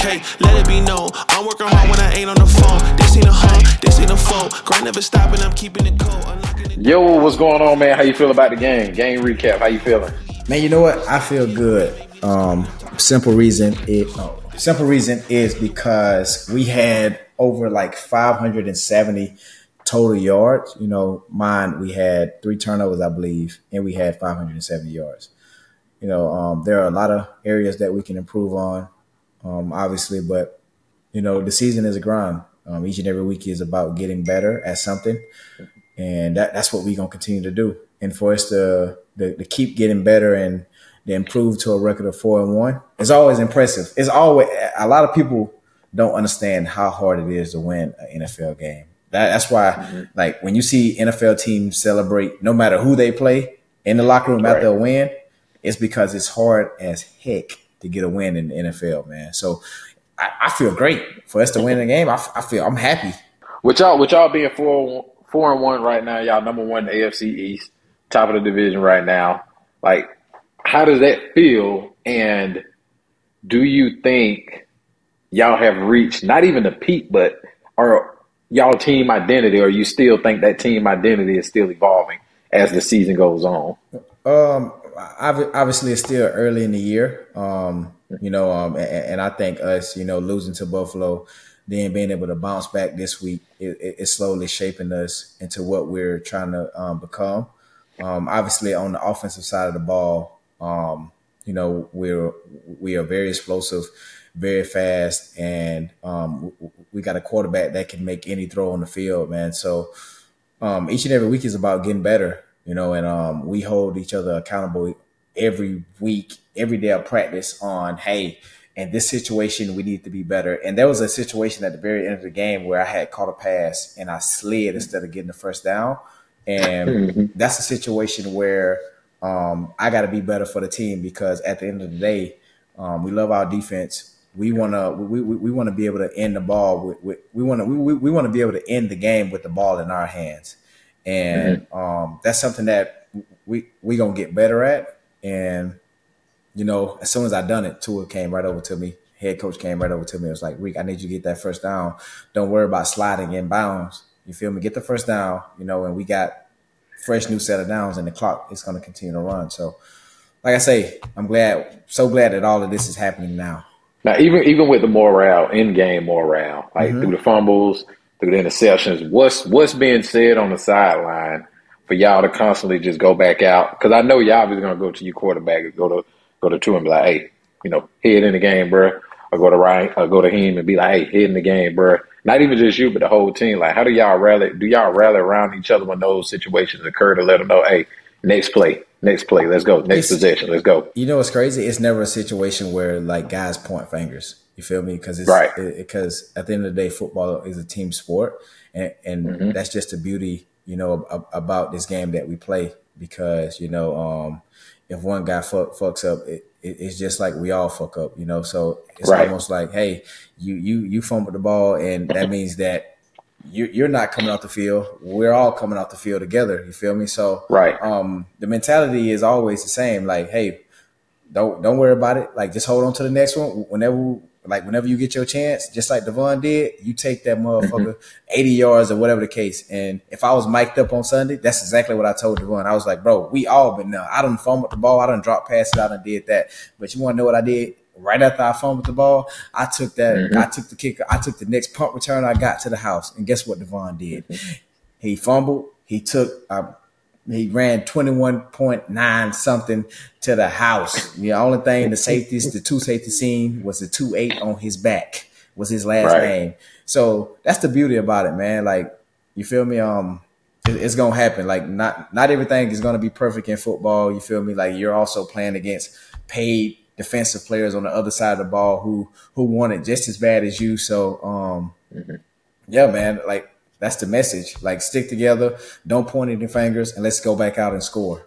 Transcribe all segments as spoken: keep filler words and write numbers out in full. okay, let it be known. I'm working hard when I ain't on the phone. This ain't a home, this ain't a phone. Grind never stopping, I'm keeping it cold. Yo, what's going on, man? How you feel about the game? Game recap, how you feeling? Man, you know what? I feel good. Um, simple reason it. Oh, simple reason is because we had over like five hundred seventy total yards. You know, mine, we had three turnovers, I believe, and we had five hundred seventy yards. You know, um, there are a lot of areas that we can improve on, um, obviously, but, you know, the season is a grind. Um, each and every week is about getting better at something, and that, that's what we're going to continue to do. And for us to, to, to keep getting better and to improve to a record of four and one, it's always impressive. It's always a lot of people don't understand how hard it is to win an N F L game. That, that's why, mm-hmm. like, when you see N F L teams celebrate, no matter who they play, in the locker room right. after a win, it's because it's hard as heck to get a win in the N F L, man. So I, I feel great for us to win the game. I, I feel I'm happy. With y'all, with y'all being four four and one right now, y'all number one in the A F C East, top of the division right now. Like, how does that feel? And do you think y'all have reached not even the peak, but are y'all team identity, or you still think that team identity is still evolving as the season goes on? Um. Obviously, it's still early in the year, um, you know, um, and, and I think us, you know, losing to Buffalo, then being able to bounce back this week, it, it, it's slowly shaping us into what we're trying to um, become. Um, obviously, on the offensive side of the ball, um, you know, we're we are very explosive, very fast, and um, we got a quarterback that can make any throw on the field, man. So um, each and every week is about getting better. You know, and um, we hold each other accountable every week, every day of practice on, hey, in this situation, we need to be better. And there was a situation at the very end of the game where I had caught a pass and I slid instead of getting the first down. And that's a situation where um, I got to be better for the team, because at the end of the day, um, we love our defense. We want to we, we, we want to be able to end the ball. With, with, we want to we, we want to be able to end the game with the ball in our hands. And mm-hmm. um, that's something that we we gonna get better at. And you know, as soon as I done it, Tua came right over to me. Head coach came right over to me. It was like, Reek, I need you to get that first down. Don't worry about sliding in bounds. You feel me? Get the first down. You know, and we got fresh new set of downs, and the clock is gonna continue to run. So, like I say, I'm glad, so glad that all of this is happening now. Now, even even with the morale, in game morale, like mm-hmm. through the fumbles, through the interceptions, what's what's being said on the sideline for y'all to constantly just go back out? Because I know y'all obviously gonna go to your quarterback and go to go to two and be like, hey, you know, head in the game, bro. Or go to Ryan, or go to him and be like, hey, head in the game, bro. Not even just you, but the whole team. Like, how do y'all rally? Do y'all rally around each other when those situations occur to let them know, hey, next play, next play, let's go, next it's, possession, let's go. You know what's crazy? It's never a situation where like guys point fingers. You feel me? Because it's because right. it, at the end of the day, football is a team sport, and, and mm-hmm. that's just the beauty, you know, ab- about this game that we play. Because you know, um, if one guy fuck, fucks up, it, it, it's just like we all fuck up, you know. So it's right. almost like, hey, you you you fumbled the ball, and that means that you, you're not coming off the field. We're all coming off the field together. You feel me? So right. Um, the mentality is always the same. Like, hey, don't don't worry about it. Like, just hold on to the next one. Whenever. We, Like, whenever you get your chance, just like De'Von did, you take that motherfucker eighty yards or whatever the case. And if I was mic'd up on Sunday, that's exactly what I told De'Von. I was like, bro, we all been now. I done fumbled the ball. I done dropped passes. I done did that. But you want to know what I did? Right after I fumbled the ball, I took that. Mm-hmm. I took the kicker. I took the next punt return I got to the house. And guess what De'Von did? Mm-hmm. He fumbled. He took uh, – he ran twenty-one point nine something to the house. The only thing the safeties, the two safety scene was the two eight on his back was his last right. name. So that's the beauty about it, man. Like, you feel me? Um, it, it's gonna happen. Like, not not everything is gonna be perfect in football. You feel me? Like, you're also playing against paid defensive players on the other side of the ball who who want it just as bad as you. So, um, mm-hmm. yeah, man. Like, that's the message. Like, stick together. Don't point any fingers, and let's go back out and score.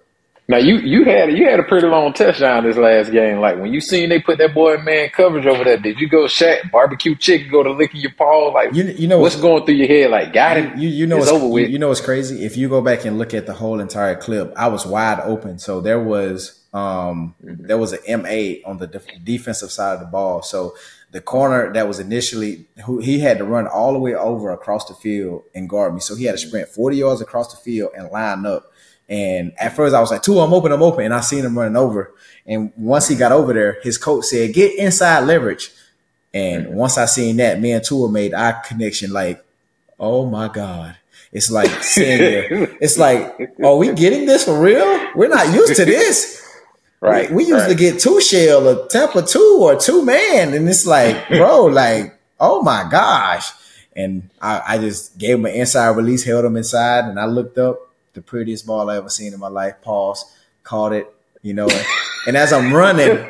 Now, you, you had you had a pretty long touchdown this last game. Like, when you seen they put that boy in man coverage over there, did you go Shaq, barbecue chicken, go to licking your paw? Like, you, you know what's, what's going through your head? Like, got him. You, you know it's over with. You, you know what's crazy? If you go back and look at the whole entire clip, I was wide open. So there was Um, mm-hmm. There was an M A on the def- defensive side of the ball. So the corner that was initially who he had to run all the way over across the field and guard me. So he had to sprint forty yards across the field and line up. And at first I was like, two, I'm open, I'm open. And I seen him running over. And once he got over there, his coach said, get inside leverage. And mm-hmm. once I seen that, me and Tua made eye connection like, oh my God. It's like, it's like, are we getting this for real? We're not used to this. Right. We, we used right. to get two shell or Tampa two or two man. And it's like, bro, like, oh my gosh. And I, I just gave him an inside release, held him inside. And I looked up, the prettiest ball I ever seen in my life. Pause, caught it, you know. And, and as I'm running,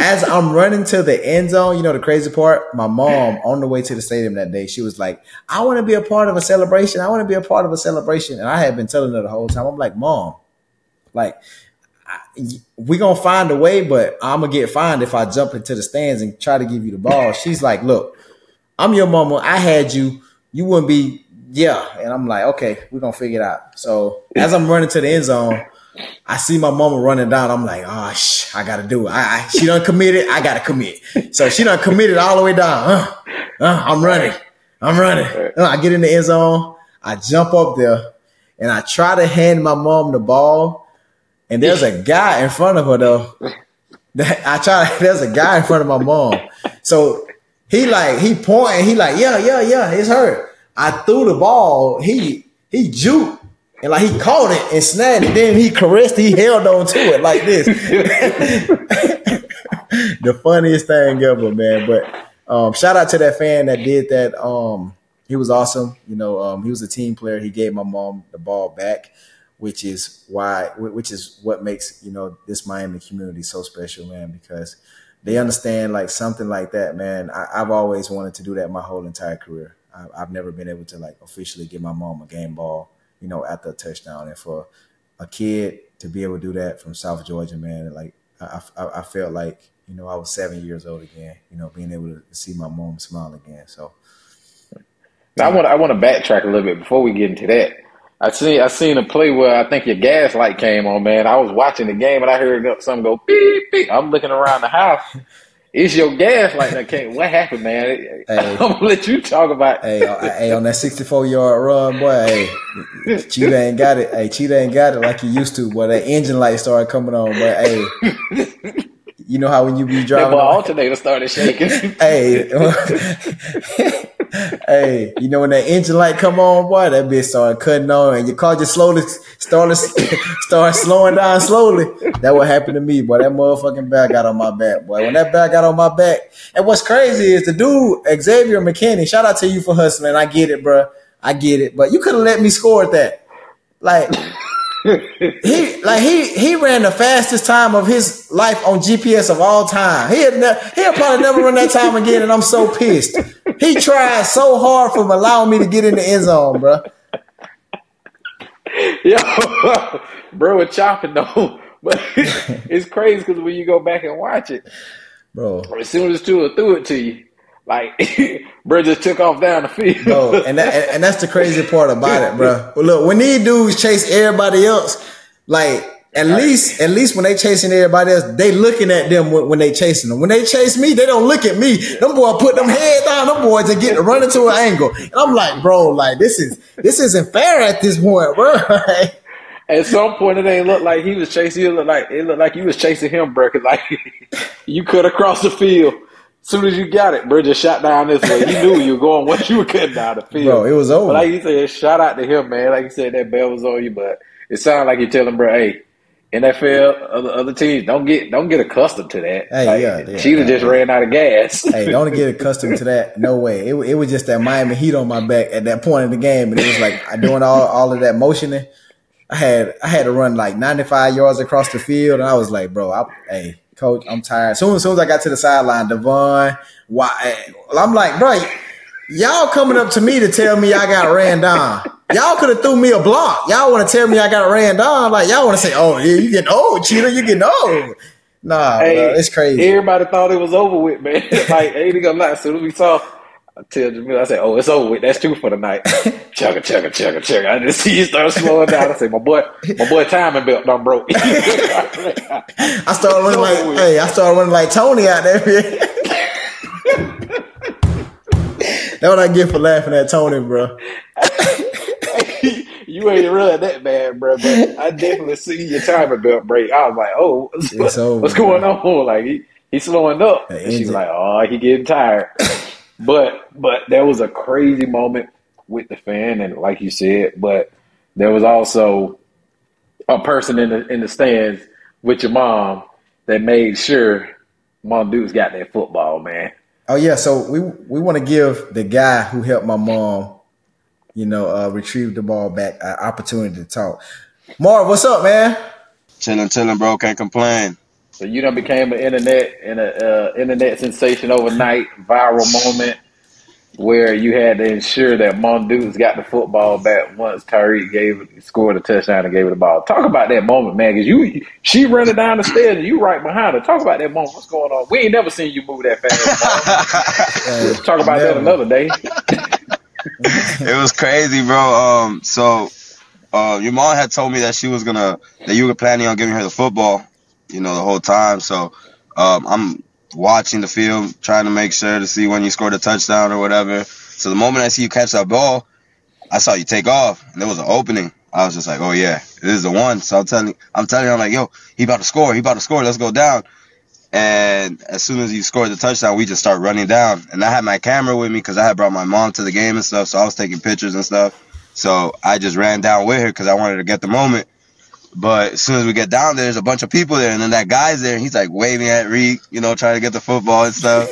as I'm running to the end zone, you know, the crazy part, my mom on the way to the stadium that day, she was like, I want to be a part of a celebration. I want to be a part of a celebration. And I had been telling her the whole time. I'm like, Mom, like, we're going to find a way, but I'm going to get fined if I jump into the stands and try to give you the ball. She's like, look, I'm your mama. I had you. You wouldn't be. Yeah. And I'm like, okay, we're going to figure it out. So as I'm running to the end zone, I see my mama running down. I'm like, oh, sh- I got to do it. I, I, she done committed. I got to commit. So she done committed all the way down. Uh, uh, I'm running. I'm running. Uh, I get in the end zone. I jump up there and I try to hand my mom the ball. And there's a guy in front of her though. That I try. There's a guy in front of my mom. So he like he pointing. He like yeah yeah yeah. It's her. I threw the ball. He he juked and like he caught it and snagged it. Then he caressed. He held on to it like this. The funniest thing ever, man. But um, shout out to that fan that did that. Um, he was awesome. You know, um, he was a team player. He gave my mom the ball back. Which is why, which is what makes, you know, this Miami community so special, man, because they understand like something like that, man. I, I've always wanted to do that my whole entire career. I, I've never been able to like officially give my mom a game ball, you know, after a touchdown. And for a kid to be able to do that from South Georgia, man, like I, I, I felt like, you know, I was seven years old again, you know, being able to see my mom smile again. So now I want I want to backtrack a little bit before we get into that. I seen I seen a play where I think your gas light came on, man. I was watching the game and I heard something go beep beep. I'm looking around the house. It's your gas light that came. What happened, man? Hey, I'm gonna let you talk about. Hey, hey, on that sixty-four yard run, boy. Hey, Cheetah ain't got it. Hey, Cheetah ain't got it like he used to. Boy, that engine light started coming on, but hey. You know how when you be driving, the alternator started shaking. Hey, hey, you know when that engine light come on, boy, that bitch started cutting on, and your car just slowly started start slowing down slowly. That what happened to me, boy. That motherfucking bag got on my back, boy. When that bag got on my back, and what's crazy is the dude Xavier McKinney. Shout out to you for hustling. I get it, bro. I get it, but you could have let me score at that, like. he like he he ran the fastest time of his life on G P S of all time. He had ne- he'll probably never run that time again, and I'm so pissed. He tried so hard for allowing me to get in the end zone, bro. Yo, bro, it's chopping though, but it's crazy because when you go back and watch it, bro, as soon as Tua threw it to you, like, bro just took off down the field. Bro, and that, and that's the crazy part about it, bro. Look, when these dudes chase everybody else, like, at least at least when they chasing everybody else, they looking at them when, when they chasing them. When they chase me, they don't look at me. Them boys put them head down. Them boys and get running to an angle. And I'm like, bro, like, this is this isn't fair at this point, bro. At some point, it ain't look like he was chasing. It looked like it looked like you was chasing him, bro. Cause like you cut across the field. Soon as you got it, bro, just shot down this way. You knew you were going what you were cutting down the field. Bro, it was over. But like you said, shout out to him, man. Like you said, that bell was on you, but it sounded like you're telling, bro, hey, N F L, other, other teams, don't get don't get accustomed to that. Hey, like, yeah, yeah, Cheetah yeah, just yeah. ran out of gas. Hey, don't get accustomed to that. No way. It it was just that Miami Heat on my back at that point in the game, and it was like I doing all all of that motioning. I had I had to run like ninety-five yards across the field, and I was like, bro, I, hey. Coach, I'm tired. Soon as soon as I got to the sideline, De'Von, why? I'm like, bro, y'all coming up to me to tell me I got ran down. Y'all could have threw me a block. Y'all want to tell me I got ran down? Like y'all want to say, oh, yeah, you getting old, Cheetah? You getting old? Nah, hey, bro, it's crazy. Everybody thought it was over with, man. Like, ain't gonna lie. As soon as we saw, I tell Jamil, I say, oh, it's over with. That's two for the night. Chugga, chugga, chugga, chugga. I just see you start slowing down. I say, my boy, my boy, timing belt done broke. I started running like, with. hey, I started running like Tony out there. That's what I get for laughing at Tony, bro. You ain't really that bad, bro, but I definitely see your timing belt break. I was like, oh, what's, over, what's going bro. on? Like, he, he's slowing up. And she's like, oh, he getting tired. But but there was a crazy moment with the fan, and like you said, but there was also a person in the in the stands with your mom that made sure mom dudes got that football, man. Oh, yeah, so we, we want to give the guy who helped my mom you know, uh, retrieve the ball back, uh, opportunity to talk. Marv, what's up, man? Chilling, chilling, bro. Can't complain. So you done became an internet and a uh, internet sensation overnight, viral moment where you had to ensure that Mon Dudes got the football back once Tyreek gave scored a touchdown and gave it the ball. Talk about that moment, man, because you she running down the stairs and you right behind her. Talk about that moment. What's going on? We ain't never seen you move that fast. uh, Talk about never. that another day. It was crazy, bro. Um, so uh, your mom had told me that she was gonna that you were planning on giving her the football, you know, the whole time. So um, I'm watching the film, trying to make sure to see when you scored a touchdown or whatever. So the moment I see you catch that ball, I saw you take off, and there was an opening. I was just like, oh yeah, this is the one. So I'm telling, I'm telling her, I'm like, yo, he about to score, he about to score, let's go down. And as soon as you scored the touchdown, we just start running down. And I had my camera with me because I had brought my mom to the game and stuff, so I was taking pictures and stuff. So I just ran down with her because I wanted to get the moment. But as soon as we get down there, there's a bunch of people there, and then that guy's there, and he's like waving at Reed, you know, trying to get the football and stuff.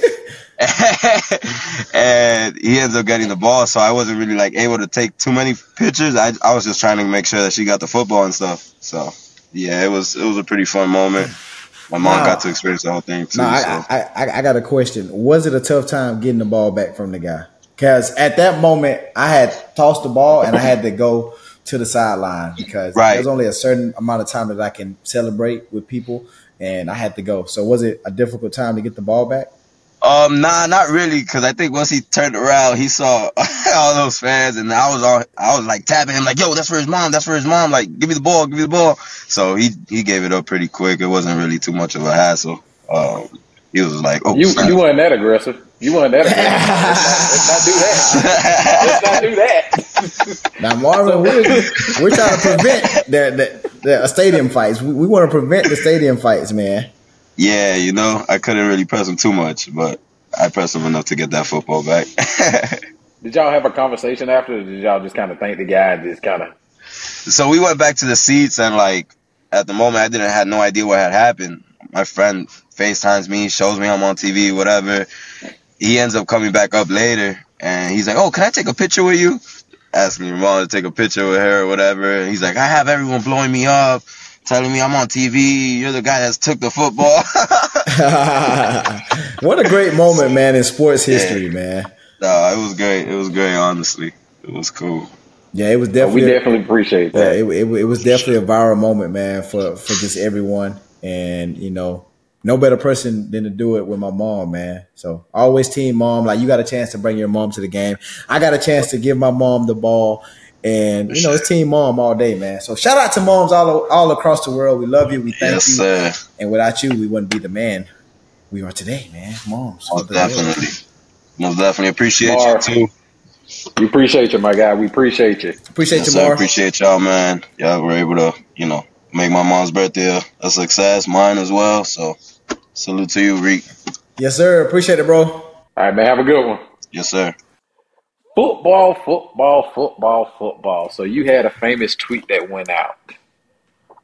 And he ends up getting the ball, so I wasn't really like able to take too many pictures. I, I was just trying to make sure that she got the football and stuff. So yeah, it was it was a pretty fun moment. My mom wow. got to experience the whole thing too. No, I, so. I, I, I got a question. Was it a tough time getting the ball back from the guy? Because at that moment, I had tossed the ball and I had to go to the sideline because right. there's only a certain amount of time that I can celebrate with people, and I had to go. So was it a difficult time to get the ball back? Um, nah, not really, because I think once he turned around, he saw all those fans, and I was all, I was like tapping him, like, yo, that's for his mom, that's for his mom, like, give me the ball, give me the ball. So he, he gave it up pretty quick. It wasn't really too much of a hassle. Um, he was like, oh, you sorry. you weren't that aggressive. You weren't that aggressive. Let's not, let's not do that. Let's not do that. Now, Marvin, we're, we're trying to prevent the, the, the stadium fights. We, we want to prevent the stadium fights, man. Yeah, you know, I couldn't really press him too much, but I pressed him enough to get that football back. Did y'all have a conversation after, or did y'all just kind of thank the guy and just kind of? So we went back to the seats, and like at the moment, I didn't had no idea what had happened. My friend FaceTimes me, shows me I'm on T V, whatever. He ends up coming back up later, and he's like, "Oh, can I take a picture with you?" Asked me mom to take a picture with her or whatever. And he's like, "I have everyone blowing me up, telling me I'm on T V. You're the guy that's took the football." What a great moment, man, in sports history, yeah. man. No, it was great. It was great, honestly. It was cool. Yeah, it was definitely. Oh, we definitely appreciate that. Yeah, it, it, it was definitely a viral moment, man, for, for just everyone. And, you know, no better person than to do it with my mom, man. So always team mom. Like, you got a chance to bring your mom to the game. I got a chance to give my mom the ball. And, you know, it's Team Mom all day, man. So shout out to moms all all across the world. We love you. We thank yes, you. Sir. And without you, we wouldn't be the man we are today, man. Moms. Most definitely. Most definitely. Appreciate Mar, you, too. We appreciate you, my guy. We appreciate you. Appreciate yes, you, Mar. I appreciate y'all, man. Y'all were able to, you know, make my mom's birthday a success, mine as well. So salute to you, Reek. Yes, sir. Appreciate it, bro. All right, man. Have a good one. Yes, sir. Football, football, football, football. So you had a famous tweet that went out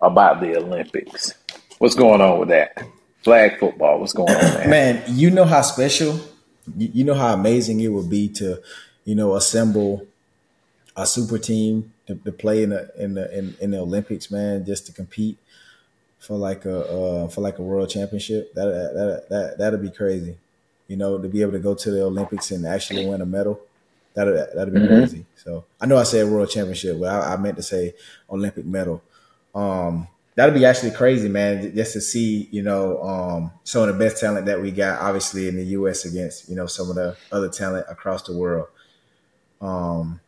about the Olympics. What's going on with that? Flag football, what's going on there? Man, you know how special, you know how amazing it would be to, you know, assemble a super team to, to play in the in the in, in the Olympics, man, just to compete for like a uh, for like a world championship. That that that that'd be crazy, you know, to be able to go to the Olympics and actually win a medal. That'd, that'd be mm-hmm. crazy. So I know I said world championship, but I, I meant to say Olympic medal. Um, that'll be actually crazy, man, just to see, you know, um, some of the best talent that we got, obviously, in the U S against, you know, some of the other talent across the world. Um,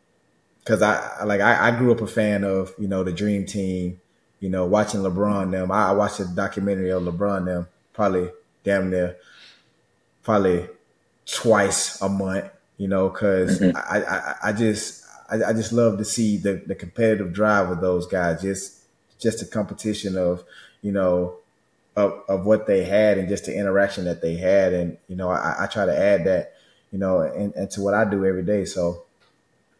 because I like I, I grew up a fan of, you know, the Dream Team, you know, watching LeBron them. I, I watched a documentary of LeBron them probably damn near probably twice a month, you know, because mm-hmm. I, I, I just I, I just love to see the, the competitive drive of those guys, just just the competition of, you know, of, of what they had and just the interaction that they had. And, you know, I, I try to add that, you know, and, and to what I do every day. So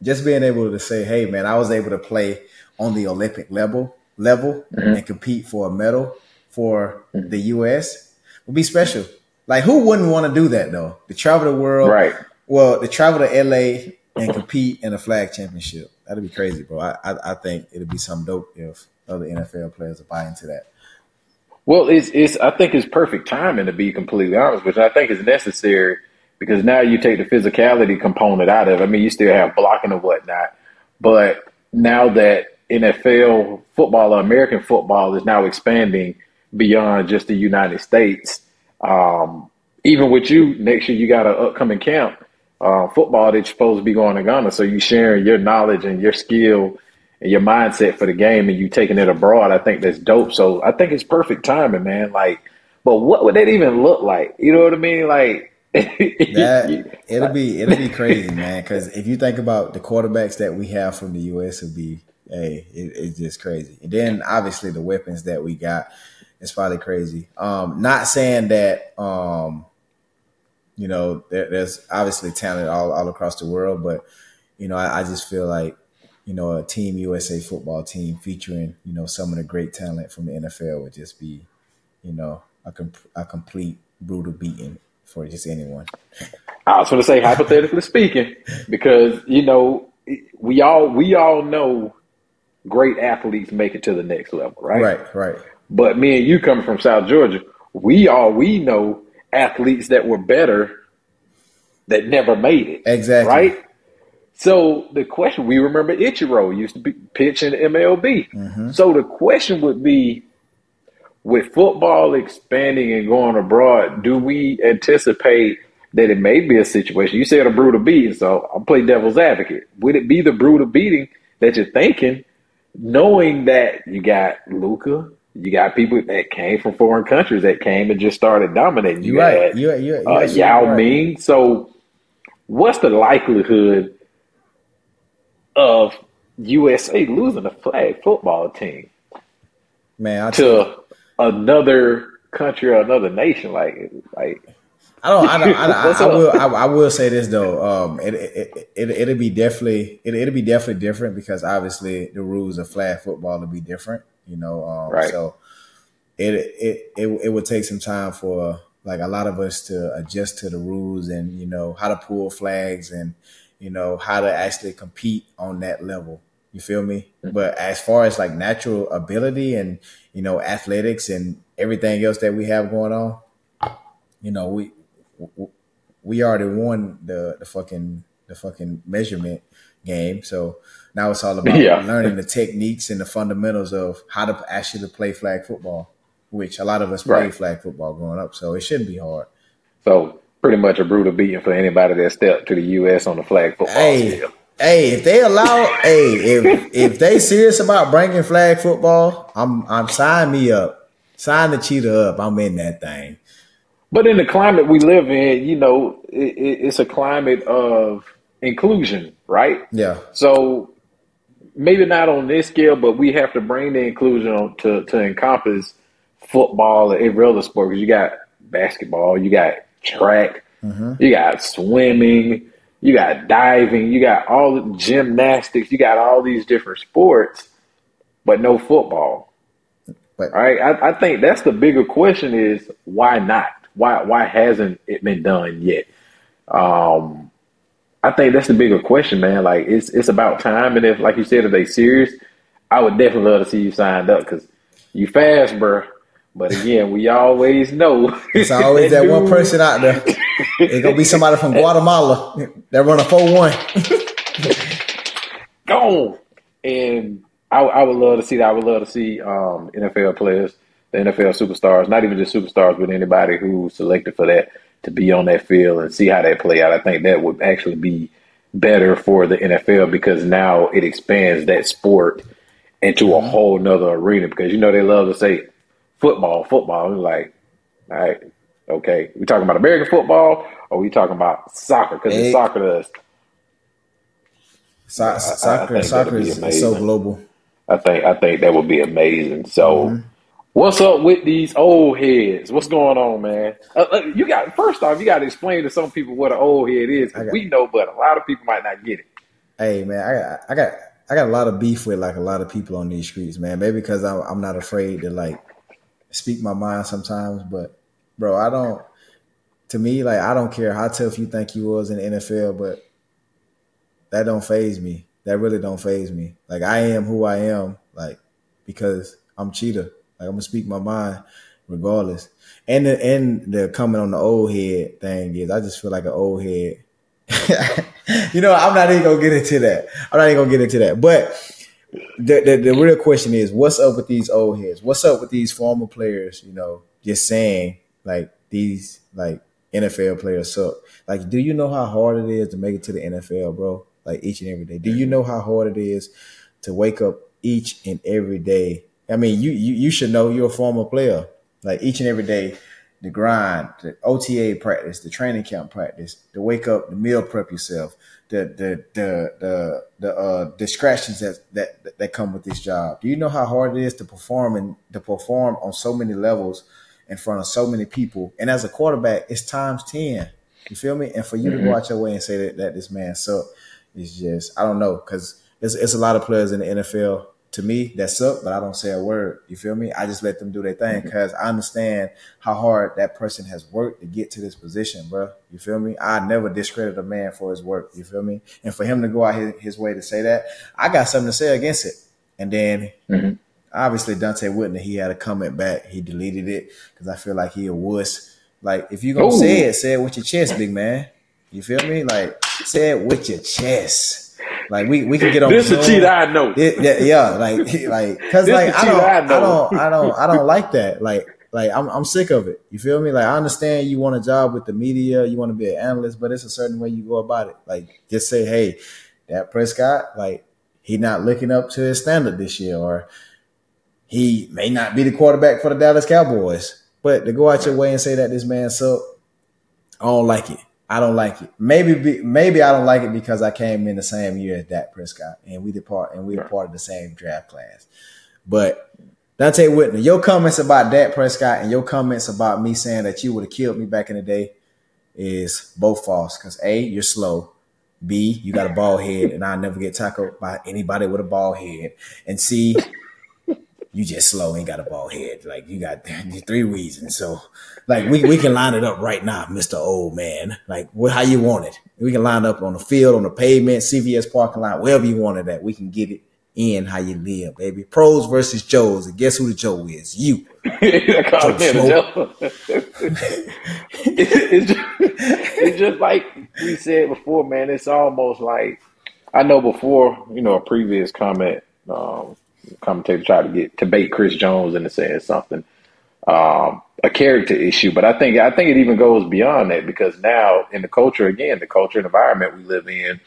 just being able to say, hey, man, I was able to play on the Olympic level level mm-hmm. and compete for a medal for mm-hmm. the U S would be special. Like, who wouldn't want to do that, though? To travel the world. Right. Well, to travel to L A and compete in a flag championship. That'd be crazy, bro. I, I, I think it'd be some dope if other N F L players would buy into that. Well, it's it's. I think it's perfect timing, to be completely honest, which I think is necessary. Because now you take the physicality component out of it. I mean, you still have blocking and whatnot. But now that N F L football or American football is now expanding beyond just the United States, um, even with you, next year you got an upcoming camp, uh, football that's supposed to be going to Ghana. So you sharing your knowledge and your skill and your mindset for the game, and you taking it abroad. I think that's dope. So I think it's perfect timing, man. Like, but what would that even look like? You know what I mean? Like, that, it'll be it'll be crazy, man. Because if you think about the quarterbacks that we have from the U S, it'll be hey, it, it's just crazy. And then obviously the weapons that we got, it's probably crazy. Um, not saying that um, you know there, there's obviously talent all, all across the world, but you know I, I just feel like you know a Team U S A football team featuring you know some of the great talent from the N F L would just be you know a, comp- a complete brutal beating for just anyone. I was going to say, hypothetically speaking, because, you know, we all we all know great athletes make it to the next level, right? Right, right. But me and you coming from South Georgia, we all we know athletes that were better that never made it. Exactly. Right? So the question, we remember Ichiro used to be pitching M L B. Mm-hmm. So the question would be, with football expanding and going abroad, do we anticipate that it may be a situation? You said a brutal beating, so I'll play devil's advocate. Would it be the brutal beating that you're thinking, knowing that you got Luka, you got people that came from foreign countries that came and just started dominating? You right. had you're, you're, you're uh, Yao right. Ming. So what's the likelihood of U S A losing a flag football team Man, I to another country or another nation? Like, like I don't, I, don't, I, don't, I, I will, I, I will say this though. Um, it, it, it, it'll be definitely, it, it'll be definitely different because obviously the rules of flag football will be different, you know. Um, right. So it, it, it, it would take some time for like a lot of us to adjust to the rules and you know how to pull flags and you know how to actually compete on that level. You feel me? But as far as like natural ability and, you know, athletics and everything else that we have going on, you know, we we already won the, the fucking the fucking measurement game. So now it's all about yeah. learning the techniques and the fundamentals of how to actually play flag football, which a lot of us right. played flag football growing up. So it shouldn't be hard. So pretty much a brutal beating for anybody that stepped to the U S on the flag football hey. Field. Hey, if they allow, hey, if if they serious about bringing flag football, I'm I'm sign me up, sign the cheetah up. I'm in that thing. But in the climate we live in, you know, it, it's a climate of inclusion, right? Yeah. So maybe not on this scale, but we have to bring the inclusion on to to encompass football and every other sport. Because you got basketball, you got track, mm-hmm. you got swimming. You got diving, you got all the gymnastics, you got all these different sports, but no football. But, right? I, I think that's the bigger question is why not? Why why hasn't it been done yet? Um, I think that's the bigger question, man. Like, it's it's about time. And if, like you said, if they serious, I would definitely love to see you signed up because you fast, bro. But again, we always know. It's always that one person out there. It's gonna be somebody from Guatemala that run a four one. Gone. And I, I would love to see that. I would love to see um, N F L players, the N F L superstars, not even just superstars, but anybody who's selected for that to be on that field and see how they play out. I think that would actually be better for the N F L because now it expands that sport into a whole nother arena because, you know, they love to say football, football. And like, all right, okay, we talking about American football or we talking about soccer? Because it's soccer to us. So, I, soccer I soccer is so global. I think I think that would be amazing. So, mm-hmm. What's up with these old heads? What's going on, man? Uh, you got first off, you got to explain to some people what an old head is. Got, we know, but a lot of people might not get it. Hey, man, I got I got I got a lot of beef with like a lot of people on these streets, man. Maybe because I'm I'm not afraid to like speak my mind sometimes, but bro, I don't. To me, like I don't care how tough you think you was in the N F L, but that don't faze me. That really don't faze me. Like I am who I am, like because I'm cheetah. Like I'm gonna speak my mind regardless. And the and the comment on the old head thing is I just feel like an old head. You know, I'm not even gonna get into that. I'm not even gonna get into that. But the, the the real question is, what's up with these old heads? What's up with these former players, you know, just saying like these like N F L players suck. Like, do you know how hard it is to make it to the N F L, bro? Like each and every day. Do you know how hard it is to wake up each and every day? I mean, you you you should know, you're a former player. Like each and every day, the grind, the O T A practice, the training camp practice, the wake up, the meal prep yourself, the the the the the uh, distractions that that that come with this job. Do you know how hard it is to perform and to perform on so many levels in front of so many people? And as a quarterback, it's times ten. You feel me? And for you mm-hmm. to go out your way and say that, that this man suck is just, I don't know, because it's it's a lot of players in the N F L. To me, that suck, but I don't say a word. You feel me? I just let them do their thing because I understand how hard that person has worked to get to this position, bro. You feel me? I never discredit a man for his work. You feel me? And for him to go out his, his way to say that, I got something to say against it. And then mm-hmm. obviously Donte Whitner, he had a comment back. He deleted it because I feel like he a wuss. Like if you gonna Ooh. say it, say it with your chest, big man. You feel me? Like say it with your chest. Like we, we can get on. This is a cheat I know. It, yeah, yeah, like like because like I don't, I, I don't I don't I don't like that. Like like I'm I'm sick of it. You feel me? Like I understand you want a job with the media, you want to be an analyst, but it's a certain way you go about it. Like just say, hey, Dak Prescott, like he not looking up to his standard this year, or he may not be the quarterback for the Dallas Cowboys. But to go out your way and say that this man suck, I don't like it. I don't like it. Maybe be, maybe I don't like it because I came in the same year as Dak Prescott, and we depart and we were part of the same draft class. But Donte Whitner, your comments about Dak Prescott and your comments about me saying that you would have killed me back in the day is both false. Because A, you're slow. B, you got a bald head, and I'll never get tackled by anybody with a bald head. And C, you just slow and got a bald head. Like you got three reasons. So like we, we can line it up right now, Mister Old Man. Like what, how you want it? We can line up on the field, on the pavement, C V S parking lot, wherever you want it at. We can get it in how you live, baby. Pros versus Joes. And guess who the Joe is? You. I call Joe Joe. it's, just, it's just like we said before, man. It's almost like, I know before, you know, a previous comment, um, commentator tried to get to bait Chris Jones into saying something, um, a character issue. But I think I think it even goes beyond that because now in the culture, again, the culture and environment we live in,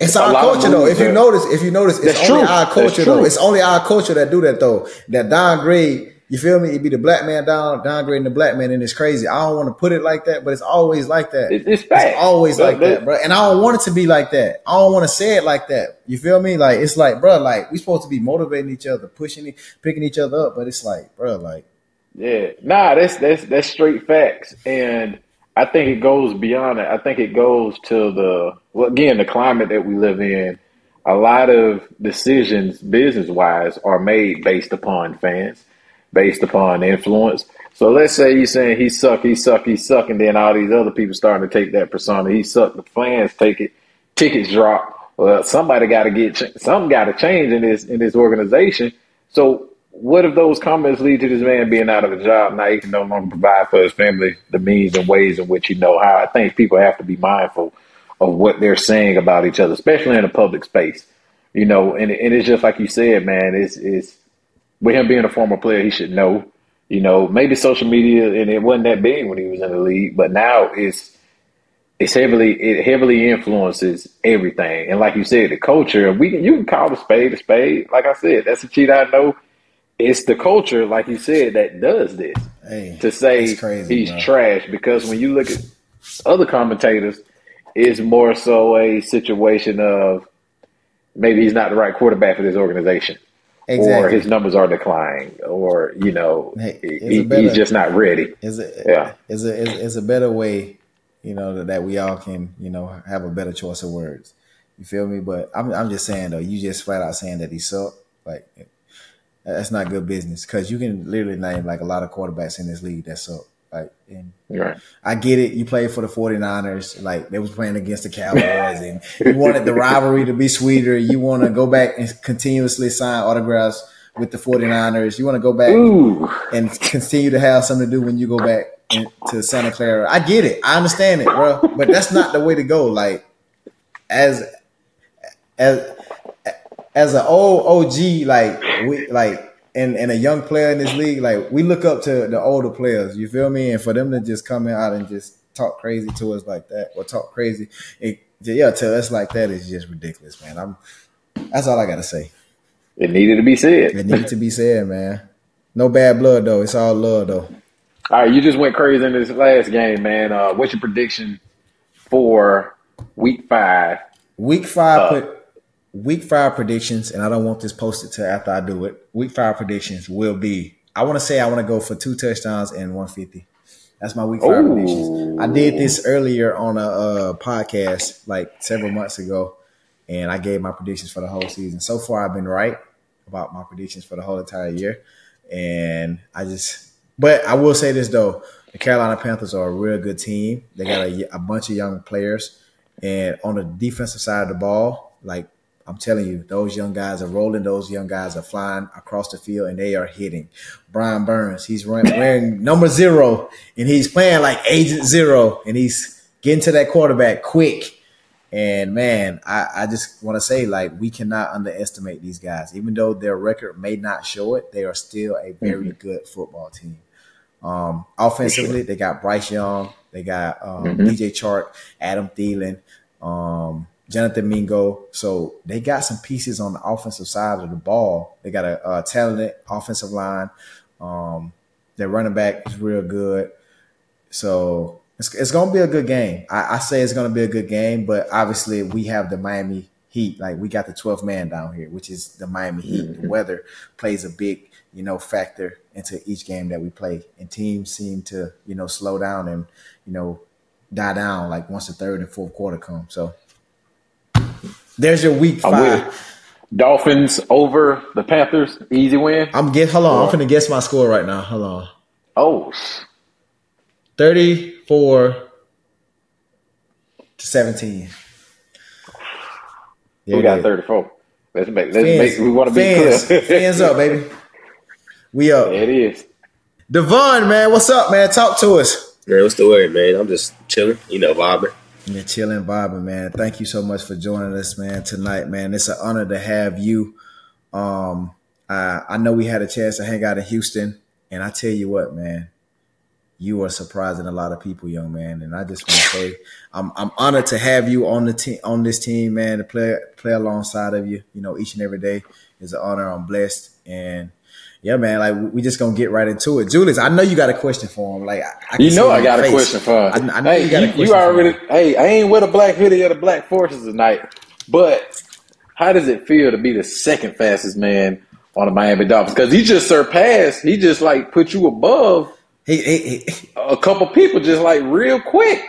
it's our culture though. If you notice, if you notice, it's only our culture though. It's only our culture that do that though. That downgrade. You feel me? It'd be the black man down downgrading the black man, and it's crazy. I don't want to put it like that, but it's always like that. It's, it's, it's always but, like but, that, bro. And I don't want it to be like that. I don't want to say it like that. You feel me? Like it's like, bro, like we supposed to be motivating each other, pushing it, picking each other up, but it's like, bro, like yeah, nah, that's that's that's straight facts. And I think it goes beyond that. I think it goes to the well, again, the climate that we live in. A lot of decisions, business wise, are made based upon fans. Based upon influence. So let's say you're saying he suck, he suck, he suck, and then all these other people starting to take that persona. He suck, the fans take it, tickets drop. Well, somebody got to get, some got to change in this in this organization. So what if those comments lead to this man being out of a job? Now he can no longer provide for his family the means and ways in which you know how. I think people have to be mindful of what they're saying about each other, especially in a public space. You know, and and it's just like you said, man, it's it's with him being a former player, he should know. You know, maybe social media, and it wasn't that big when he was in the league, but now it's it's heavily it heavily influences everything. And like you said, the culture, we can, you can call the spade a spade. Like I said, that's a cheat I know. It's the culture, like you said, that does this. Hey, to say crazy, he's bro. trash, because when you look at other commentators, it's more so a situation of maybe he's not the right quarterback for this organization. Exactly. Or his numbers are declining, or, you know, hey, he, better, he's just not ready. It's a, yeah. it's, a, it's, it's a better way, you know, that we all can, you know, have a better choice of words. You feel me? But I'm I'm just saying, though, you just flat out saying that he sucked. Like, that's not good business, because you can literally name, like, a lot of quarterbacks in this league that suck. Like, and right. I get it. You played for the 49ers. Like, they was playing against the Cowboys, and you wanted the rivalry to be sweeter. You want to go back and continuously sign autographs with the 49ers. You want to go back Ooh. and continue to have something to do when you go back in, to Santa Clara. I get it. I understand it, bro. But that's not the way to go. Like, as as as an old O G, like we like. And and a young player in this league, like, we look up to the older players, you feel me? And for them to just come out and just talk crazy to us like that, or talk crazy, it, yeah, to us like that is just ridiculous, man. I'm that's all I gotta say. It needed to be said. It needed to be said, man. No bad blood though. It's all love though. All right, you just went crazy in this last game, man. Uh, what's your prediction for week five? Week five. Uh, put- Week five predictions, and I don't want this posted till after I do it. Week five predictions will be, I want to say I want to go for two touchdowns and one fifty. That's my week five Ooh. predictions. I did this earlier on a uh, podcast like several months ago, and I gave my predictions for the whole season. So far, I've been right about my predictions for the whole entire year. And I just, but I will say this though, the Carolina Panthers are a real good team. They got a, a bunch of young players, and on the defensive side of the ball, like, I'm telling you, those young guys are rolling. Those young guys are flying across the field, and they are hitting. Brian Burns, he's wearing number zero, and he's playing like Agent Zero, and he's getting to that quarterback quick. And, man, I, I just want to say, like, we cannot underestimate these guys. Even though their record may not show it, they are still a very mm-hmm. good football team. Um, offensively, they got Bryce Young. They got um, mm-hmm. D J Chark, Adam Thielen. Um Jonathan Mingo. So they got some pieces on the offensive side of the ball. They got a, a talented offensive line. Um, their running back is real good. So it's, it's going to be a good game. I, I say it's going to be a good game, but obviously we have the Miami Heat. Like, we got the twelfth man down here, which is the Miami Heat. Mm-hmm. The weather plays a big, you know, factor into each game that we play. And teams seem to, you know, slow down and, you know, die down like once the third and fourth quarter come. So there's your week five. Dolphins over the Panthers. Easy win. I'm get. Hold on. I'm finna guess my score right now. Hold on. Oh. thirty-four to seventeen. There we got thirty-four. Let's make. Let's fans, make. We want to be fans, clear. Fans up, baby. We up. There it is. De'Von, man, what's up, man? Talk to us. Man, what's the word, man? I'm just chilling. You know, vibing. Yeah, chilling, vibing, man. Thank you so much for joining us, man, tonight, man. It's an honor to have you. Um, I, I know we had a chance to hang out in Houston, and I tell you what, man, you are surprising a lot of people, young man. And I just want to say, I'm I'm honored to have you on the team, on this team, man, to play play alongside of you. You know, each and every day is an honor. I'm blessed, and yeah, man, like, we just going to get right into it. Julius, I know you got a question for him. Like, I, I You know I got face. a question for him. I, I know hey, you got you, a question you already, for him. Hey, I ain't with a black hoodie or the Black Forces tonight, but how does it feel to be the second fastest man on the Miami Dolphins? Because he just surpassed. He just, like, put you above he, he, he, a couple people just, like, real quick.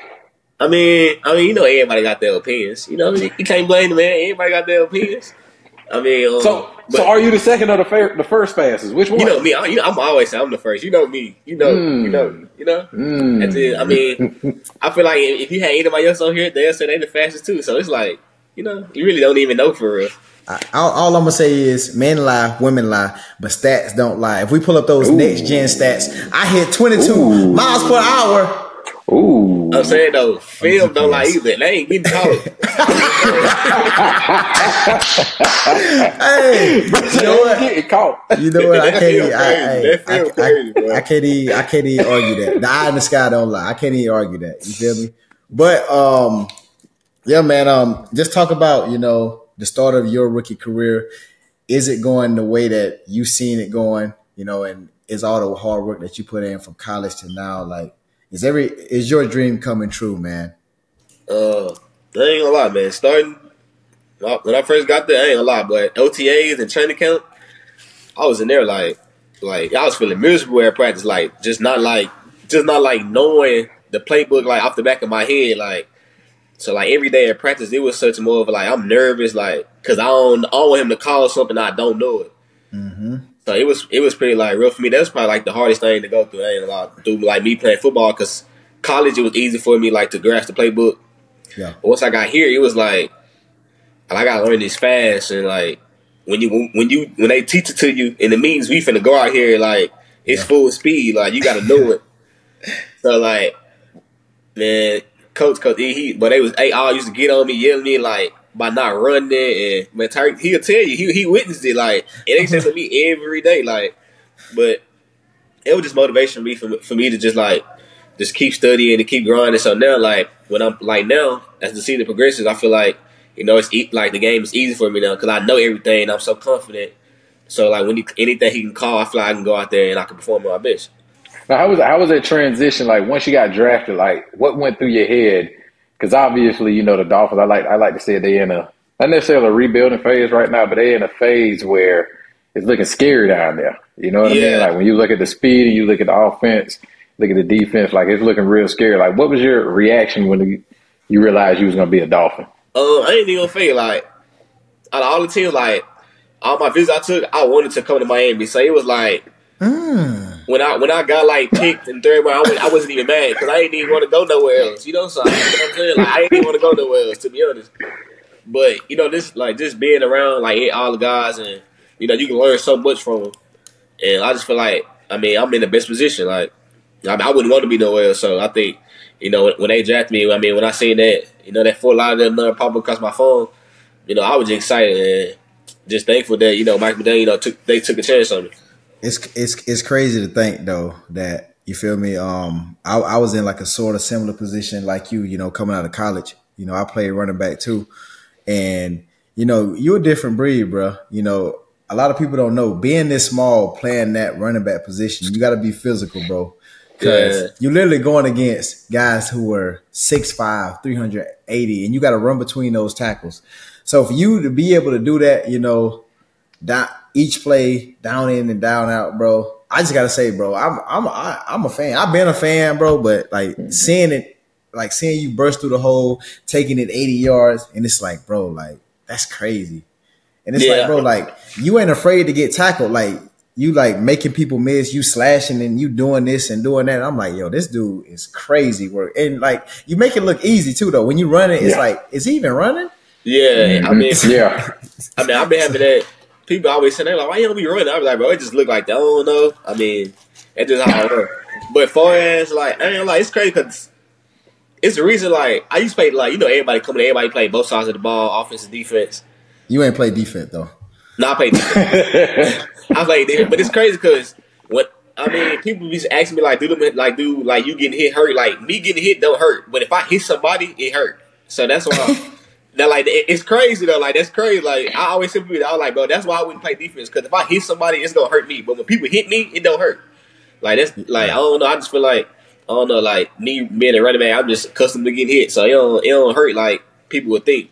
I mean, I mean, you know everybody got their opinions. You know, you can't blame the man. Everybody got their opinions. I mean, um, so but, so are you the second or the, fa- the first fastest? Which one? You know me. I, you know, I'm always saying I'm the first. You know me. You know. Mm. You know. You know. Mm. That's it. I mean, I feel like if you had anybody else on here, they'll say they're the fastest too. So it's like, you know, you really don't even know for real. I, all, all I'm gonna say is, men lie, women lie, but stats don't lie. If we pull up those next gen stats, I hit twenty-two Ooh. miles per hour. Ooh. I'm saying though, film don't like either. They ain't getting taller. Hey, you know what? Getting caught. You know what? I can't. Even, I, I, I, crazy, I, I, I can't even. I can't even argue that. The eye in the sky don't lie. I can't even argue that. You feel me? But um, yeah, man. Um, just talk about you know the start of your rookie career. Is it going the way that you seen it going? You know, and is all the hard work that you put in from college to now like? Is every is your dream coming true, man? Uh, I ain't gonna lie, man. Starting when I first got there, I ain't gonna lie, but O T As and training camp, I was in there like, like I was feeling miserable at practice, like just not like, just not like knowing the playbook like off the back of my head, like so like every day at practice it was such more of like I'm nervous, like because I don't, I don't want him to call something I don't know it. Mm-hmm. So it was it was pretty like real for me. That was probably like the hardest thing to go through. I ain't allowed through like me playing football because college it was easy for me like to grasp the playbook. Yeah. But once I got here, it was like I gotta learn this fast and like when you when you when they teach it to you in the meetings, we finna go out here like it's yeah. full speed. Like you gotta do it. So like man, coach, coach, he, he but they was they all used to get on me, yell at me like. By not running and man, Tyreek, he'll tell you he he witnessed it like it ain't said for me every day like, but it was just motivation for me for, for me to just like just keep studying and keep grinding. So now like when I'm like now as the season progresses, I feel like you know it's e- like the game is easy for me now because I know everything. And I'm so confident. So like when he, anything he can call, I feel like I can go out there and I can perform my best. Now how was how was that transition like once you got drafted? Like what went through your head? Because obviously, you know, the Dolphins, I like I like to say they're in a, not necessarily a rebuilding phase right now, but they're in a phase where it's looking scary down there. You know what yeah. I mean? Like when you look at the speed and you look at the offense, look at the defense, like it's looking real scary. Like what was your reaction when you, you realized you was going to be a Dolphin? Uh, I ain't even going to feel like, out of all the teams, like all my visits I took, I wanted to come to Miami. So it was like, mm. When I when I got like picked in third round, I, went, I wasn't even mad because I didn't even want to go nowhere else. You know, so you know what I'm saying, like I didn't even want to go nowhere else to be honest. But you know, this like just being around like all the guys, and you know, you can learn so much from them. And I just feel like I mean I'm in the best position. Like I, mean, I wouldn't want to be nowhere else. So I think you know when they drafted me, I mean when I seen that you know that Fort Lauderdale number pop up across my phone, you know I was just excited and just thankful that you know Mike Medell you know took they took a chance on me. It's it's it's crazy to think though that you feel me. Um, I, I was in like a sort of similar position like you, you know, coming out of college. You know, I played running back too, and you know, you're a different breed, bro. You know, a lot of people don't know being this small playing that running back position. You got to be physical, bro, because yeah. you're literally going against guys who are six five, three eighty, and you got to run between those tackles. So for you to be able to do that, you know, that. Each play down in and down out, bro. I just gotta say, bro, I'm I'm I, I'm a fan. I've been a fan, bro, but like mm-hmm. seeing it, like seeing you burst through the hole, taking it eighty yards, and it's like, bro, like that's crazy. And it's yeah. like, bro, like you ain't afraid to get tackled. Like you like making people miss, you slashing and you doing this and doing that. I'm like, yo, this dude is crazy work. And like you make it look easy too, though. When you run it, it's yeah. like, is he even running? Yeah, mm-hmm. I mean, yeah, I mean, I've been having that. People always say, they're like, why you don't be running? I was like, bro, it just look like that. I don't know. I mean, that's just how I run. But far as, like, I ain't like, it's crazy because it's the reason, like, I used to play, like, you know, everybody coming in, everybody play both sides of the ball, offense and defense. You ain't play defense, though. No, nah, I play defense. I play defense. But it's crazy because, what I mean, people be asking me, like, do them, like, do, like, you getting hit hurt. Like, me getting hit don't hurt. But if I hit somebody, it hurt. So that's why I That like it's crazy though, like that's crazy. Like I always say, people, I was like, bro, that's why I wouldn't play defense because if I hit somebody, it's gonna hurt me. But when people hit me, it don't hurt. Like that's like I don't know. I just feel like I don't know. Like me being a running back, I'm just accustomed to getting hit, so it don't it don't hurt like people would think.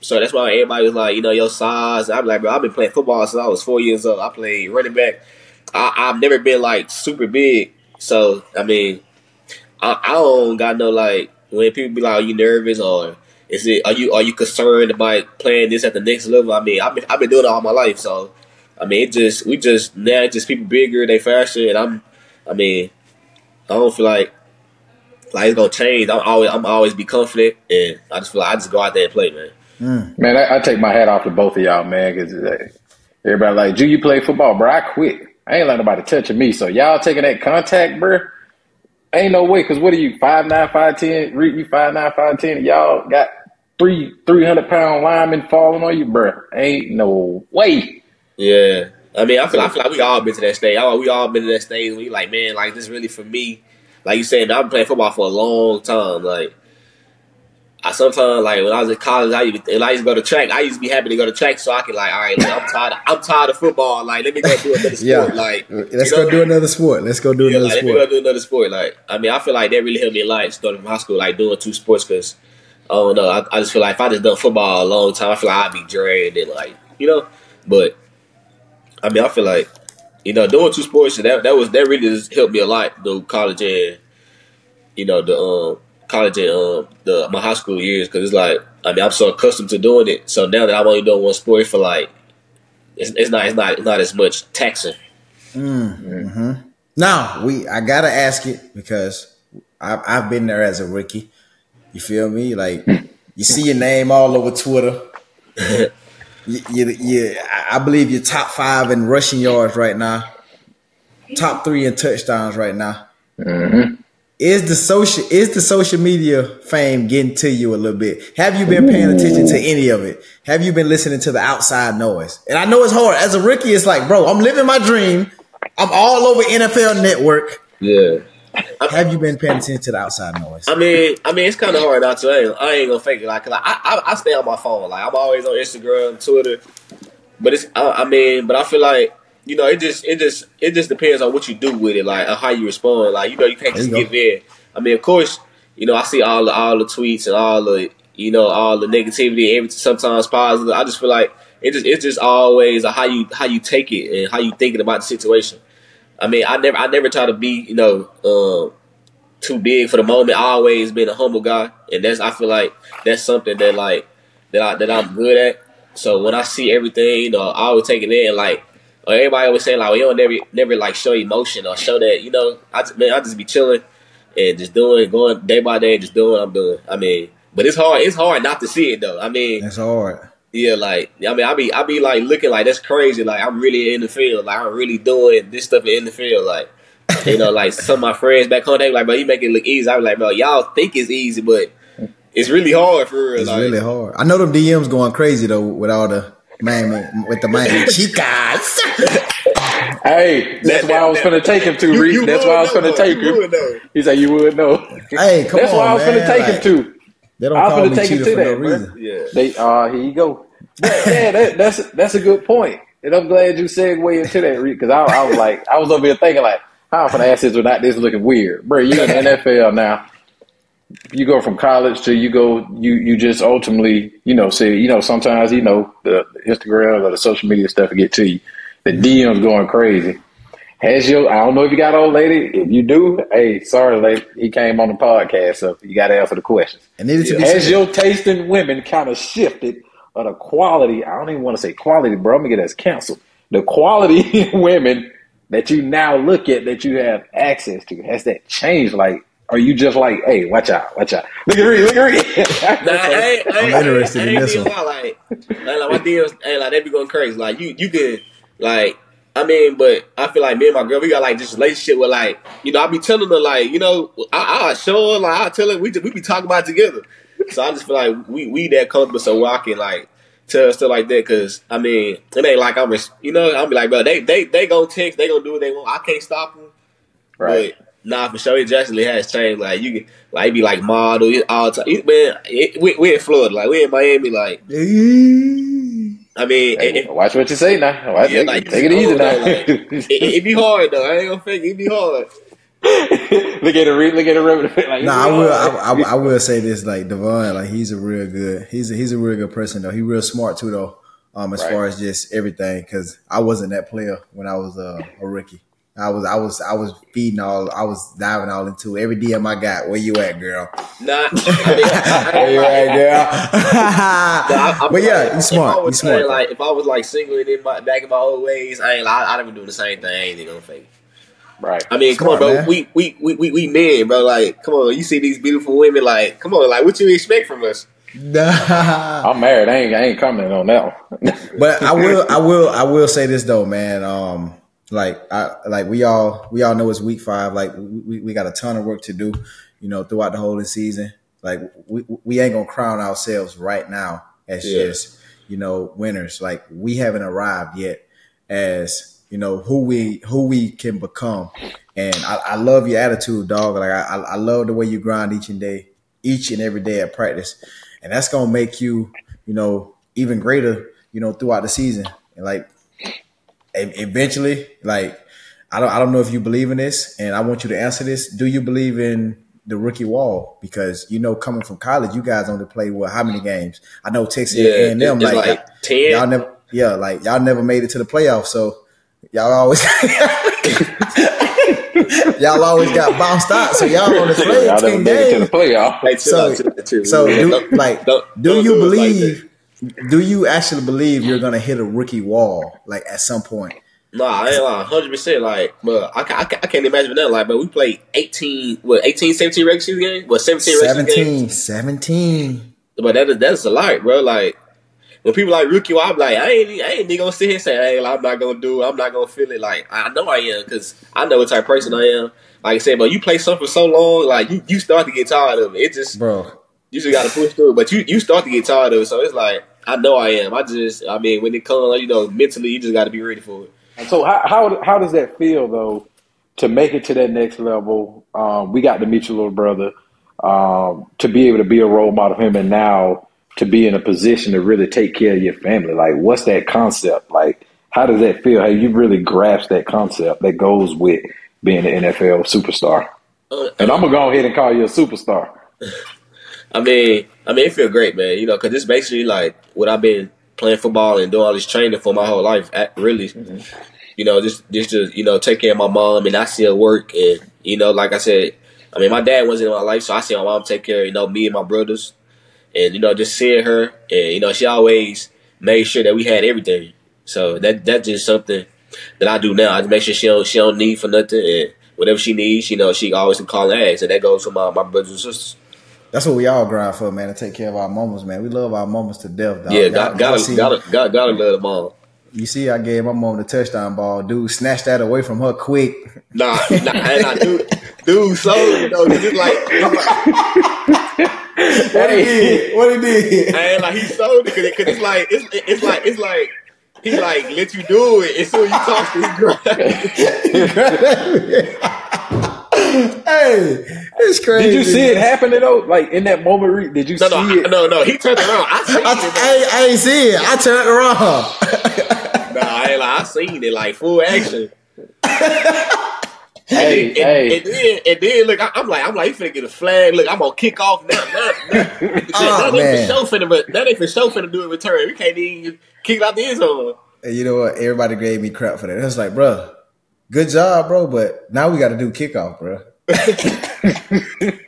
So that's why everybody was like, you know, your size. I'm like, bro, I've been playing football since I was four years old. I played running back. I, I've never been like super big, so I mean, I, I don't got no like when people be like, are you nervous or Is it are you are you concerned about playing this at the next level? I mean, I've been I've been doing it all my life, so I mean, it just we just now it's just people bigger, they faster, and I'm I mean, I don't feel like like it's gonna change. I'm always I'm always be confident, and I just feel like I just go out there and play, man. Mm. Man, I, I take my hat off to both of y'all, man, because like, everybody like, do you play football, bro? I quit. I ain't let nobody touching me, so y'all taking that contact, bro. Ain't no way, because what are you, five nine, five ten? Reek, you five nine, five ten, and y'all got three three hundred pound linemen falling on you, bruh. Ain't no way. Yeah. I mean, I feel, I feel like we all been to that stage. We all been to that stage where you like, man, like, this really for me. Like you said, I've been playing football for a long time. Like, I sometimes, like, when I was in college, I used, and I used to go to track. I used to be happy to go to track so I could, like, all right, like, I'm tired of, I'm tired of football. Like, let me go do another sport. yeah. Like, Let's go know? do another sport. Let's go do yeah, another like, sport. Let me go do another sport. Like, I mean, I feel like that really helped me a lot starting from high school, like, doing two sports because, I don't know, I, I just feel like if I just done football a long time, I feel like I'd be drained and, like, you know? But, I mean, I feel like, you know, doing two sports, that that was that really just helped me a lot through college and, you know, the um college and um the my high school years, because it's like, I mean, I'm so accustomed to doing it, so now that I'm only doing one sport for like, it's it's not it's not it's not as much taxing. Mm-hmm. Now we I gotta ask it because I've I've been there as a rookie. You feel me? Like you see your name all over Twitter. You, you, you, I believe you're top five in rushing yards right now, top three in touchdowns right now. Mm-hmm. Is the social is the social media fame getting to you a little bit? Have you been paying attention to any of it? Have you been listening to the outside noise? And I know it's hard. As a rookie, it's like, bro, I'm living my dream. I'm all over N F L Network. Yeah. Have you been paying attention to the outside noise? I mean, I mean, it's kind of hard not to. I ain't, I ain't gonna fake it. Like, cause I, I, I stay on my phone. Like, I'm always on Instagram, Twitter. But it's, I, I mean, but I feel like, you know, it just, it just, it just depends on what you do with it, like how you respond. Like, you know, you can't just give in. I mean, of course, you know, I see all the, all the tweets and all the, you know, all the negativity. Every sometimes positive. I just feel like it just, it's just always how you, how you take it and how you thinking about the situation. I mean, I never, I never try to be, you know, um, too big for the moment. I always been a humble guy, and that's, I feel like that's something that, like, that I, that I'm good at. So when I see everything, you know, I always take it in. Like, or everybody always saying, like, well, you don't never, never like show emotion or show that, you know. I just, man, I just be chilling and just doing, going day by day, just doing what I'm doing. I mean, but it's hard, it's hard not to see it though. I mean, it's hard. Yeah, like, I mean, I be, I be like looking like that's crazy. Like, I'm really in the field. Like, I'm really doing this stuff in the field. Like, you know, like some of my friends back home, they be like, bro, you make it look easy. I be like, bro, y'all think it's easy, but it's really hard for real. It's like, really hard. I know them D Ms going crazy though with all the Miami, with the Miami chicas. Hey, that's why I was gonna take him to, Reed. That's why I was gonna take him. He said, you would know. Hey, come on, man. That's why I was gonna take him to. They don't call me cheater for no reason. Yeah. They, uh, here you go. That, yeah, that, that's that's a good point, and I'm glad you segued into that, Reed, because I, I was like, I was over here thinking like, how can I ask this without this looking weird, bro? You in the N F L now. You go from college to you go, you you just ultimately, you know, say, you know, sometimes, you know, the Instagram or the social media stuff will get to you. The D Ms going crazy. Has your, I don't know if you got old lady. If you do, hey, sorry, lady. He came on the podcast, so you got to answer the questions. And it is, yeah. Has your taste in women kind of shifted, or the quality, I don't even want to say quality, bro. I'm going to get us canceled. The quality women that you now look at, that you have access to, has that changed? Like, are you just like, hey, watch out, watch out. Look at Reed, look at Reed. Nah, I ain't, I ain't, I'm interested I ain't, in this one. Why, like, like, like, my D Ms, hey, like, they be going crazy. Like, you, you could, like, I mean, but I feel like me and my girl, we got like this relationship where, like, you know, I be telling her, like, you know, I, I show her, like, I tell her, we we be talking about it together. So I just feel like we we that comfortable, so where I can like tell her stuff like that. Cause I mean, it ain't like I'm, you know, I'm be like, bro, they they they gonna text, they gonna do what they want. I can't stop them. Right. But nah, for sure, it definitely has changed. Like you can, like it be like model all the time. It, man, it, we we in Florida, like we in Miami, like. I mean, hey, it, watch what you say now. Watch, yeah, take, like, take it easy now. Like, it, it be hard though. I ain't gonna fake it. It be hard. Look at the Reed. Look at the river. Like, nah, I will. I, I, I will say this. Like De'Von, like he's a real good. He's a, he's a real good person though. He real smart too though. Um, as right. far as just everything, because I wasn't that player when I was uh, a rookie. I was, I was, I was feeding all. I was diving all into every D M I got. Where you at, girl? Nah, where you at, girl? But yeah, you smart. You smart. Like if I was like single and in my back in my old ways, I ain't. I, I done been doing the same thing. I ain't even gonna fake. Right. I mean, smart, come on, bro. We, we we we we men, bro. Like, come on. You see these beautiful women. Like, come on. Like, what you expect from us? Nah. I'm married. I ain't. I ain't commenting on that one. But I will. I will. I will say this though, man. Um. Like I like we all we all know it's week five. Like we, we got a ton of work to do, you know, throughout the whole season. Like we we ain't gonna crown ourselves right now as yeah. just, you know, winners. Like we haven't arrived yet as, you know, who we who we can become. And I, I love your attitude, dog. Like I I love the way you grind each and day, each and every day at practice. And that's gonna make you, you know, even greater, you know, throughout the season. And like eventually, like I don't I don't know if you believe in this, and I want you to answer this. Do you believe in the rookie wall? Because, you know, coming from college, you guys only played what, how many games? I know Texas yeah, A and M like, like y'all, ten. Y'all never yeah, like y'all never made it to the playoffs, so y'all always y'all always got bounced out, so y'all only played y'all ten games. Like, so so, so do, like don't, do don't you do believe like do you actually believe you're going to hit a rookie wall, like, at some point? Nah, I ain't lying. one hundred percent. Like, but I, I, I can't imagine that. Like, but we played eighteen, what, eighteen, seventeen regular season games? What, seventeen regular season games? seventeen But that is, that's a lot, bro. Like, when people like rookie wall, I'm like, I ain't, I ain't even going to sit here and say, hey, I'm not going to do it. I'm not going to feel it. Like, I know I am because I know what type of person I am. Like I said, but you play something so long, like, you, you start to get tired of it. It just, bro. You just got to push through it. But you, you start to get tired of it, so it's like, I know I am. I just, I mean, when it comes, you know, mentally, you just got to be ready for it. So how, how how does that feel, though, to make it to that next level? Um, we got to meet your little brother, um, to be able to be a role model for him, and now to be in a position to really take care of your family. Like, what's that concept? Like, how does that feel? How you really grasp that concept that goes with being an N F L superstar? Uh, and I'm going to go ahead and call you a superstar. I mean, I mean, it feels great, man, you know, because it's basically like what I've been playing football and doing all this training for my whole life, really, mm-hmm. you know, just, just to, you know, take care of my mom, and I see her work. And, you know, like I said, I mean, my dad wasn't in my life, so I see my mom take care of, you know, me and my brothers, and, you know, just seeing her. And, you know, she always made sure that we had everything. So that that's just something that I do now. I just make sure she don't, she don't need for nothing. And whatever she needs, you know, she always can call and ask. And that goes for my, my brothers and sisters. That's what we all grind for, man, to take care of our mamas, man. We love our mamas to death, dog. Yeah, gotta, gotta, gotta, gotta, gotta love them all. You see, I gave my mom the touchdown ball. Dude snatched that away from her quick. Nah, nah, and I do, dude, so, you know, just like, what he did, what he did. And, like, he sold it, because it's like, it's, it's like, it's like, he, like, let you do it, and so you talk to his girl. Hey, it's crazy. Did you see it happening, though? Like, in that moment, did you no, see no, it? No, no, he turned around. I seen I, it. I, I ain't see it. I turned around. Nah, I ain't like, I seen it, like, full action. Hey, and, hey. And, and, then, and then, look, I, I'm like, I'm like, you finna get a flag. Look, I'm gonna kick off now. Nah, nah, nah. Oh, that ain't for sure finna, that ain't for sure finna do a return. We can't even kick it out the end zone. And you know what? Everybody gave me crap for that. It was like, bro, good job, bro, but now we got to do kickoff, bro.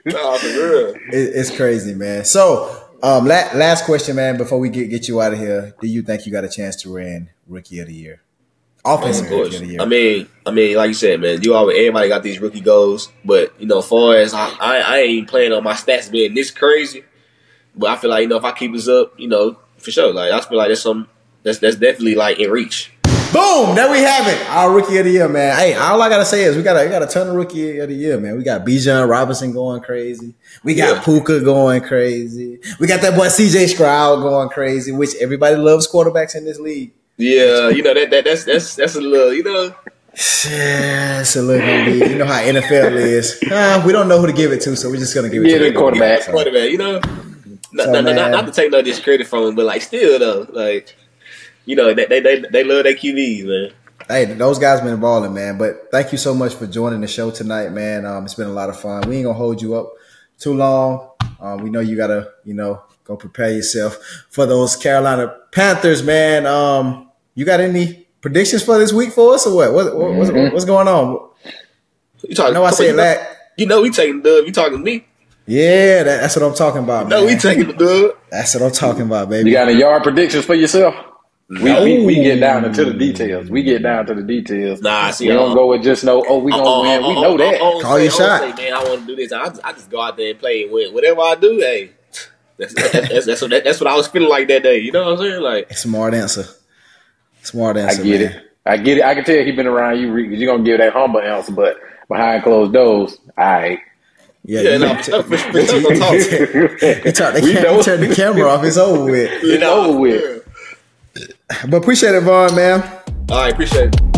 Nah, for real. It, it's crazy, man. So, um, la- last question, man, before we get, get you out of here. Do you think you got a chance to win Rookie of the Year? Offensive oh, of Rookie of the Year. I mean, I mean, like you said, man, you always, everybody got these rookie goals, but, you know, as far as I, I, I ain't playing on my stats being this crazy, but I feel like, you know, if I keep this up, you know, for sure, like, I feel like that's something that's, that's definitely, like, in reach. Boom! There we have it. Our Rookie of the Year, man. Hey, all I gotta say is we got a, we got a ton of Rookie of the Year, man. We got Bijan Robinson going crazy. We got yeah. Puka going crazy. We got that boy C J. Stroud going crazy, which everybody loves quarterbacks in this league. Yeah, you know that, that that's that's that's a little, you know. Yeah, it's a little bit. You know how N F L is. Uh, we don't know who to give it to, so we're just gonna give it yeah, to the quarterback. So. Quarterback, you know. No, so, no, no, not, not to take no discredit from him, but like still though, like. You know, they, they they they love their Q Bs, man. Hey, those guys been balling, man. But thank you so much for joining the show tonight, man. Um, it's been a lot of fun. We ain't gonna hold you up too long. Um, we know you gotta, you know, go prepare yourself for those Carolina Panthers, man. Um, you got any predictions for this week for us or what? What, what what's, mm-hmm. what's going on? You talking? No, I said that. You know, we taking dub. You talking to me? Yeah, that, that's what I'm talking about. You no, know we taking the dub. That's what I'm talking about, baby. You got any yard predictions for yourself? We, we we get down into the details. We get down to the details. Nah, see, we don't um, go with just no. Oh, we gonna uh, win. Uh, we know uh, that. Uh, uh, Call say, your shot, say, man. I want to do this. I just, I just go out there and play and win. Whatever I do, hey, that's that's that's, that's, what, that, that's what I was feeling like that day. You know what I'm saying? Like, smart answer, smart answer. I get man. it. I get it. I can tell he been around you, Reed, because you're going to give that humble answer, but behind closed doors, all right. Yeah, yeah, you no, t- we turn the camera off. It's over with. It's over with. But appreciate it, Vaughn, man. All right, appreciate it.